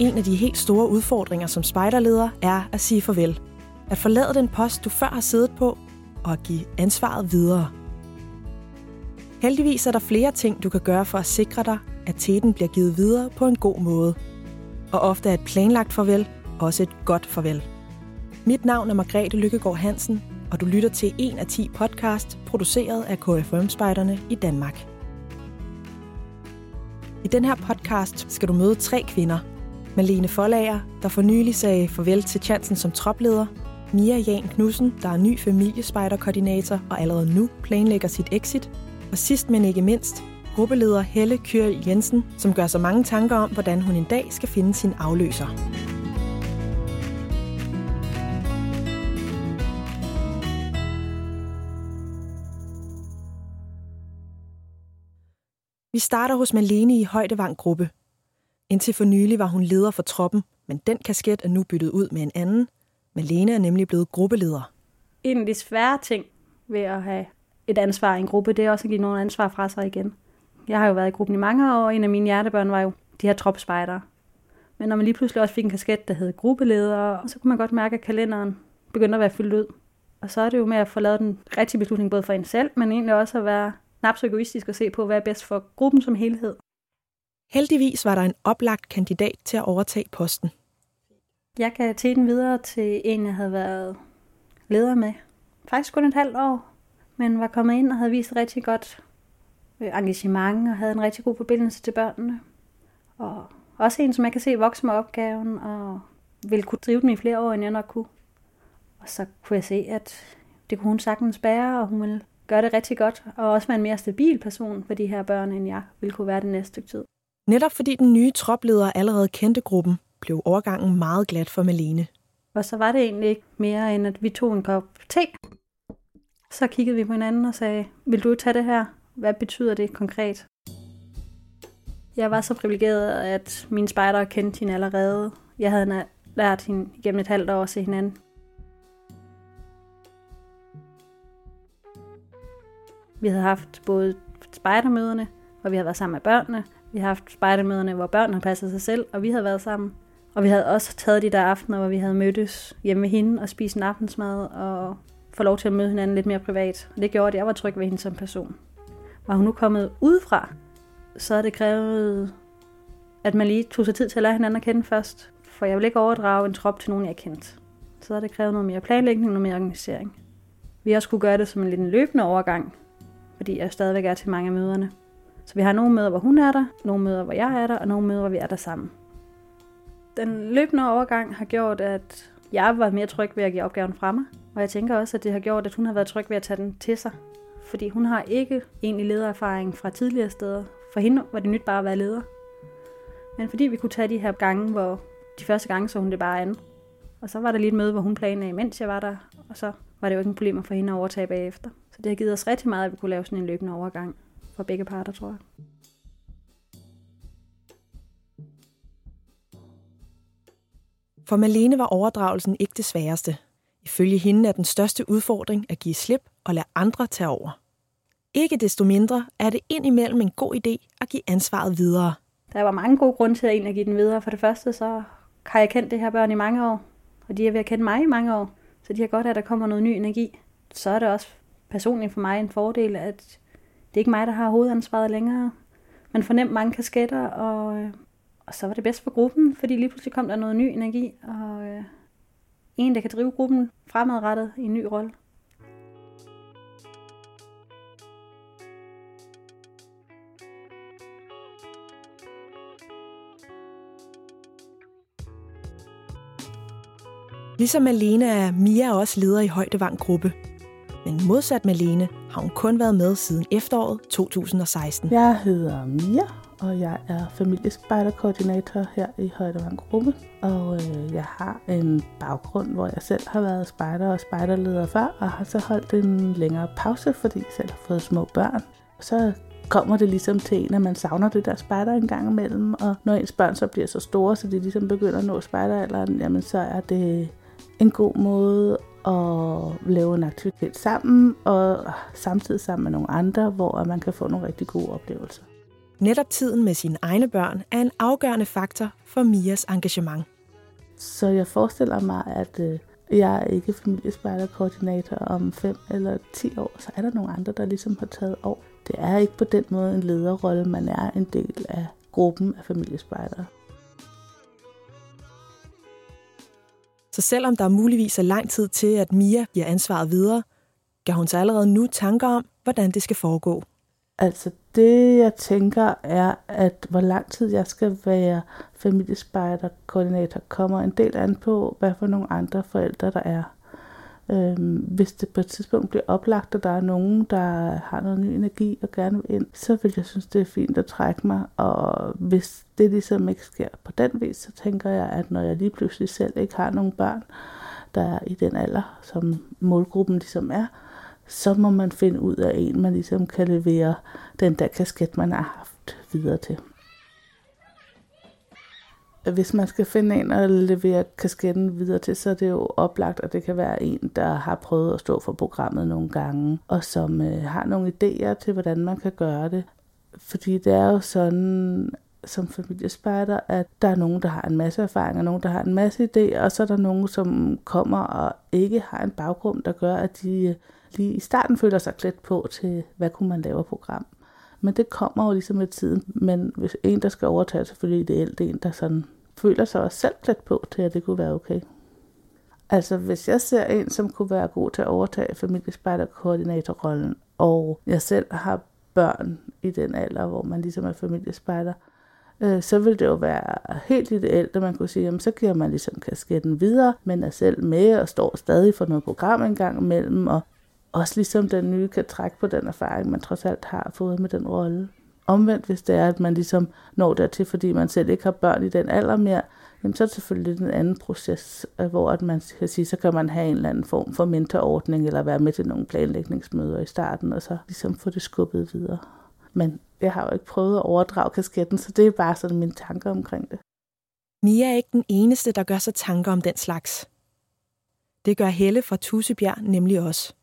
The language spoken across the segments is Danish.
En af de helt store udfordringer som spejderleder er at sige farvel. At forlade den post, du før har siddet på, og at give ansvaret videre. Heldigvis er der flere ting, du kan gøre for at sikre dig, at teten bliver givet videre på en god måde. Og ofte er et planlagt farvel også et godt farvel. Mit navn er Margrethe Lykkegaard Hansen, og du lytter til 1 af 10 podcast, produceret af KFUM Spejderne i Danmark. I den her podcast skal du møde 3 kvinder. Malene Folager, der for nylig sagde farvel til chancen som tropleder. Mia Jan Knudsen, der er ny familiespejderkoordinator og allerede nu planlægger sit exit. Og sidst men ikke mindst, gruppeleder Helle Kyll Jensen, som gør sig mange tanker om, hvordan hun en dag skal finde sin afløser. Vi starter hos Malene i Højdevang gruppe. Indtil for nylig var hun leder for troppen, men den kasket er nu byttet ud med en anden. Malene er nemlig blevet gruppeleder. En af de svære ting ved at have et ansvar i en gruppe, det er også at give nogen ansvar fra sig igen. Jeg har jo været i gruppen i mange år, og en af mine hjertebørn var jo de her tropspejdere. Men når man lige pludselig også fik en kasket, der hed gruppeleder, så kunne man godt mærke, at kalenderen begyndte at være fyldt ud. Og så er det jo med at få lavet den rigtige beslutning, både for en selv, men egentlig også at være knap så egoistisk og se på, hvad er bedst for gruppen som helhed. Heldigvis var der en oplagt kandidat til at overtage posten. Jeg gav teten videre til en, jeg havde været leder med. Faktisk kun et halvt år, men var kommet ind og havde vist rigtig godt engagement og havde en rigtig god forbindelse til børnene. Og også en, som jeg kan se vokse med opgaven og ville kunne drive dem i flere år, end jeg nok kunne. Og så kunne jeg se, at det kunne hun sagtens bære, og hun ville gøre det rigtig godt, og også være en mere stabil person for de her børn, end jeg ville kunne være det næste stykke tid. Netop fordi den nye tropleder allerede kendte gruppen, blev overgangen meget glat for Malene. Og så var det egentlig ikke mere, end at vi tog en kop te. Så kiggede vi på hinanden og sagde, vil du tage det her? Hvad betyder det konkret? Jeg var så privilegeret, at mine spejdere kendte hende allerede. Jeg havde lært hende igennem et halvt år at se hinanden. Vi havde haft både spejdermøderne, hvor vi havde været sammen med børnene. Vi havde haft spejdermøderne, hvor børnene passede sig selv, og vi havde været sammen. Og vi havde også taget de der aftener, hvor vi havde mødtes hjemme ved hende og spist en aftensmad og få lov til at møde hinanden lidt mere privat. Og det gjorde, at jeg var tryg ved hende som person. Var hun nu kommet udefra, så havde det krævet, at man lige tog sig tid til at lære hinanden at kende først. For jeg ville ikke overdrage en trop til nogen, jeg kendte. Så havde det krævet noget mere planlægning og noget mere organisering. Vi også kunne gøre det som en lidt løbende overgang, fordi jeg stadigvæk er til mange af møderne. Så vi har nogle møder, hvor hun er der, nogle møder, hvor jeg er der, og nogle møder, hvor vi er der sammen. Den løbende overgang har gjort, at jeg var mere tryg ved at give opgaven fra mig. Og jeg tænker også, at det har gjort, at hun har været tryg ved at tage den til sig. Fordi hun har ikke egentlig ledererfaring fra tidligere steder. For hende var det nyt bare at være leder. Men fordi vi kunne tage de her gange, hvor de første gange så hun det bare an. Og så var der lige et møde, hvor hun planlagde, mens jeg var der. Og så var det jo ikke en problem for hende at overtage bagefter. Så det har givet os rigtig meget, at vi kunne lave sådan en løbende overgang for begge parter, tror jeg. For Malene var overdragelsen ikke det sværeste. Ifølge hende er den største udfordring at give slip og lade andre tage over. Ikke desto mindre er det indimellem en god idé at give ansvaret videre. Der var mange gode grunde til at give den videre. For det første så har jeg kendt det her børn i mange år, og de er ved at kende mig i mange år. Så de har godt af, at der kommer noget ny energi. Så er det også personligt for mig en fordel, at det er ikke mig, der har hovedansvaret længere. Man fornemte mange kasketter, og så var det bedst for gruppen, fordi lige pludselig kom der noget ny energi, og en, der kan drive gruppen fremadrettet i en ny rolle. Ligesom Malene er Mia også leder i Højdevang gruppe. Men modsat Malene har hun kun været med siden efteråret 2016. Jeg hedder Mia, og jeg er familiespejderkoordinator her i Højdevang gruppe. Og jeg har en baggrund, hvor jeg selv har været spejder og spejderleder før, og har så holdt en længere pause, fordi jeg selv har fået små børn. Og så kommer det ligesom til en, at man savner det der spejder en gang imellem, og når ens børn så bliver så store, så de ligesom begynder at nå spejderalderen, jamen så er det en god måde og lave en aktivitet sammen, og samtidig sammen med nogle andre, hvor man kan få nogle rigtig gode oplevelser. Netop tiden med sine egne børn er en afgørende faktor for Mias engagement. Så jeg forestiller mig, at jeg ikke er familiespejderkoordinator om 5 eller 10 år, så er der nogle andre, der ligesom har taget over. Det er ikke på den måde en lederrolle, man er en del af gruppen af familiespejdere. Så selvom der muligvis er lang tid til, at Mia giver ansvaret videre, gør hun sig allerede nu tanker om, hvordan det skal foregå. Altså det, jeg tænker, er, at hvor lang tid jeg skal være familiespejderkoordinator, kommer en del an på, hvad for nogle andre forældre der er. Hvis det på et tidspunkt bliver oplagt, og der er nogen, der har noget ny energi og gerne vil ind, så vil jeg synes, det er fint at trække mig. Og hvis det ligesom ikke sker på den vis, så tænker jeg, at når jeg lige pludselig selv ikke har nogen børn, der er i den alder, som målgruppen ligesom er, så må man finde ud af en, man ligesom kan levere den der kasket, man har haft videre til. Hvis man skal finde en og levere kasketten videre til, så er det jo oplagt, at det kan være en, der har prøvet at stå for programmet nogle gange, og som har nogle idéer til, hvordan man kan gøre det. Fordi det er jo sådan som familiespejder, at der er nogen, der har en masse erfaring, og nogen, der har en masse idéer, og så er der nogen, som kommer og ikke har en baggrund, der gør, at de lige i starten føler sig klædt på til, hvad kunne man lave af program. Men det kommer jo ligesom med tiden. Men hvis en, der skal overtage, selvfølgelig ideelt en, der sådan føler sig også selv klædt på til, at det kunne være okay. Altså hvis jeg ser en, som kunne være god til at overtage familiespejderkoordinatorrollen, og jeg selv har børn i den alder, hvor man ligesom er familiespejder, så ville det jo være helt ideelt, at man kunne sige, jamen så giver man ligesom kasketten videre, men er selv med og står stadig for noget program en gang imellem, og også ligesom den nye kan trække på den erfaring, man trods alt har fået med den rolle. Omvendt, hvis det er, at man ligesom når dertil, fordi man selv ikke har børn i den alder mere, jamen så er det selvfølgelig den anden proces, hvor at man kan sige, så kan man have en eller anden form for mentorordning, eller være med til nogle planlægningsmøder i starten, og så ligesom få det skubbet videre. Men jeg har jo ikke prøvet at overdrage kasketten, så det er bare sådan mine tanker omkring det. Mia er ikke den eneste, der gør sig tanker om den slags. Det gør Helle fra Tussebjerg nemlig også.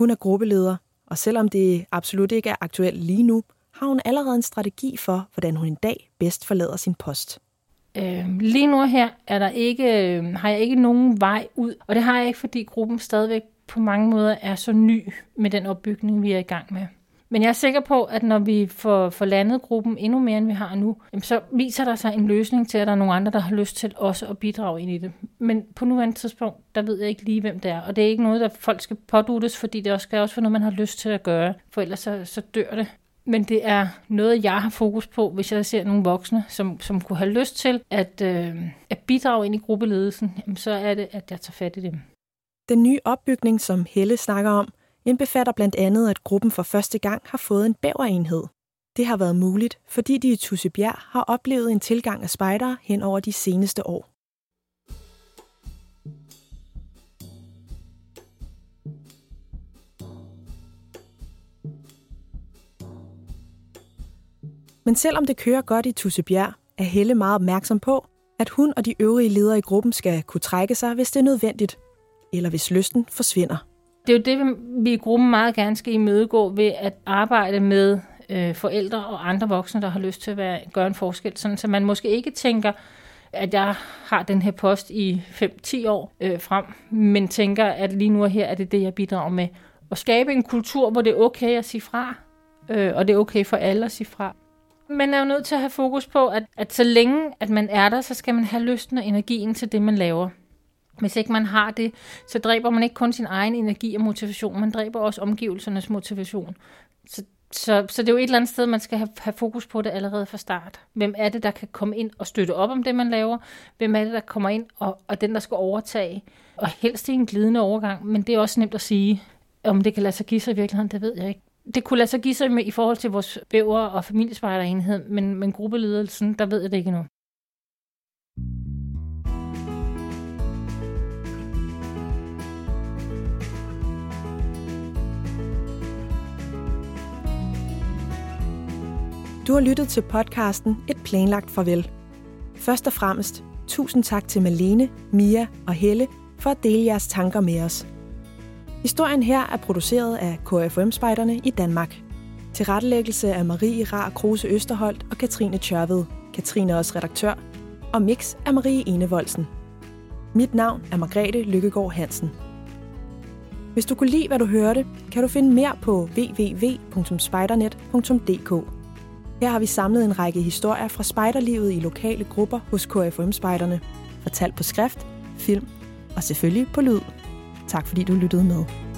Hun er gruppeleder, og selvom det absolut ikke er aktuelt lige nu, har hun allerede en strategi for, hvordan hun en dag bedst forlader sin post. Lige nu her er der ikke, har jeg ikke nogen vej ud, og det har jeg ikke, fordi gruppen stadigvæk på mange måder er så ny med den opbygning, vi er i gang med. Men jeg er sikker på, at når vi får landet gruppen endnu mere, end vi har nu, så viser der sig en løsning til, at der er nogle andre, der har lyst til også at bidrage ind i det. Men på nuværende tidspunkt, der ved jeg ikke lige, hvem det er. Og det er ikke noget, der folk skal påduttes, fordi det også skal også være noget, man har lyst til at gøre. For ellers så dør det. Men det er noget, jeg har fokus på, hvis jeg ser nogle voksne, som kunne have lyst til at bidrage ind i gruppeledelsen. Jamen, så er det, at jeg tager fat i dem. Den nye opbygning, som Helle snakker om, indbefatter blandt andet, at gruppen for første gang har fået en bæverenhed. Det har været muligt, fordi de i Tussebjerg har oplevet en tilgang af spejdere hen over de seneste år. Men selvom det kører godt i Tussebjerg, er Helle meget opmærksom på, at hun og de øvrige ledere i gruppen skal kunne trække sig, hvis det er nødvendigt, eller hvis lysten forsvinder. Det er jo det, vi i gruppen meget gerne skal imødegå ved at arbejde med forældre og andre voksne, der har lyst til at gøre en forskel. Sådan, så man måske ikke tænker, at jeg har den her post i 5-10 år frem, men tænker, at lige nu og her er det, jeg bidrager med. Og skabe en kultur, hvor det er okay at sige fra, og det er okay for alle at sige fra. Man er jo nødt til at have fokus på, at så længe at man er der, så skal man have lysten og energien til det, man laver. Hvis ikke man har det, så dræber man ikke kun sin egen energi og motivation, man dræber også omgivelsernes motivation. Så det er jo et eller andet sted, man skal have fokus på det allerede fra start. Hvem er det, der kan komme ind og støtte op om det, man laver? Hvem er det, der kommer ind og den, der skal overtage? Og helst i en glidende overgang, men det er også nemt at sige, om det kan lade sig give sig i virkeligheden, det ved jeg ikke. Det kunne lade sig give sig med i forhold til vores bæver og familiespejderenhed, men gruppeledelsen, der ved jeg det ikke endnu. Du har lyttet til podcasten Et planlagt farvel. Først og fremmest, tusind tak til Malene, Mia og Helle for at dele jeres tanker med os. Historien her er produceret af KFUM Spejderne i Danmark. Tilrettelæggelse af Marie Rar Kruse Østerholdt og Katrine Tjørved. Katrine er også redaktør. Og mix af Marie Enevoldsen. Mit navn er Margrethe Lykkegaard Hansen. Hvis du kunne lide, hvad du hørte, kan du finde mere på www.spejdernet.dk. Her har vi samlet en række historier fra spejderlivet i lokale grupper hos KFUM Spejderne. Fortalt på skrift, film og selvfølgelig på lyd. Tak fordi du lyttede med.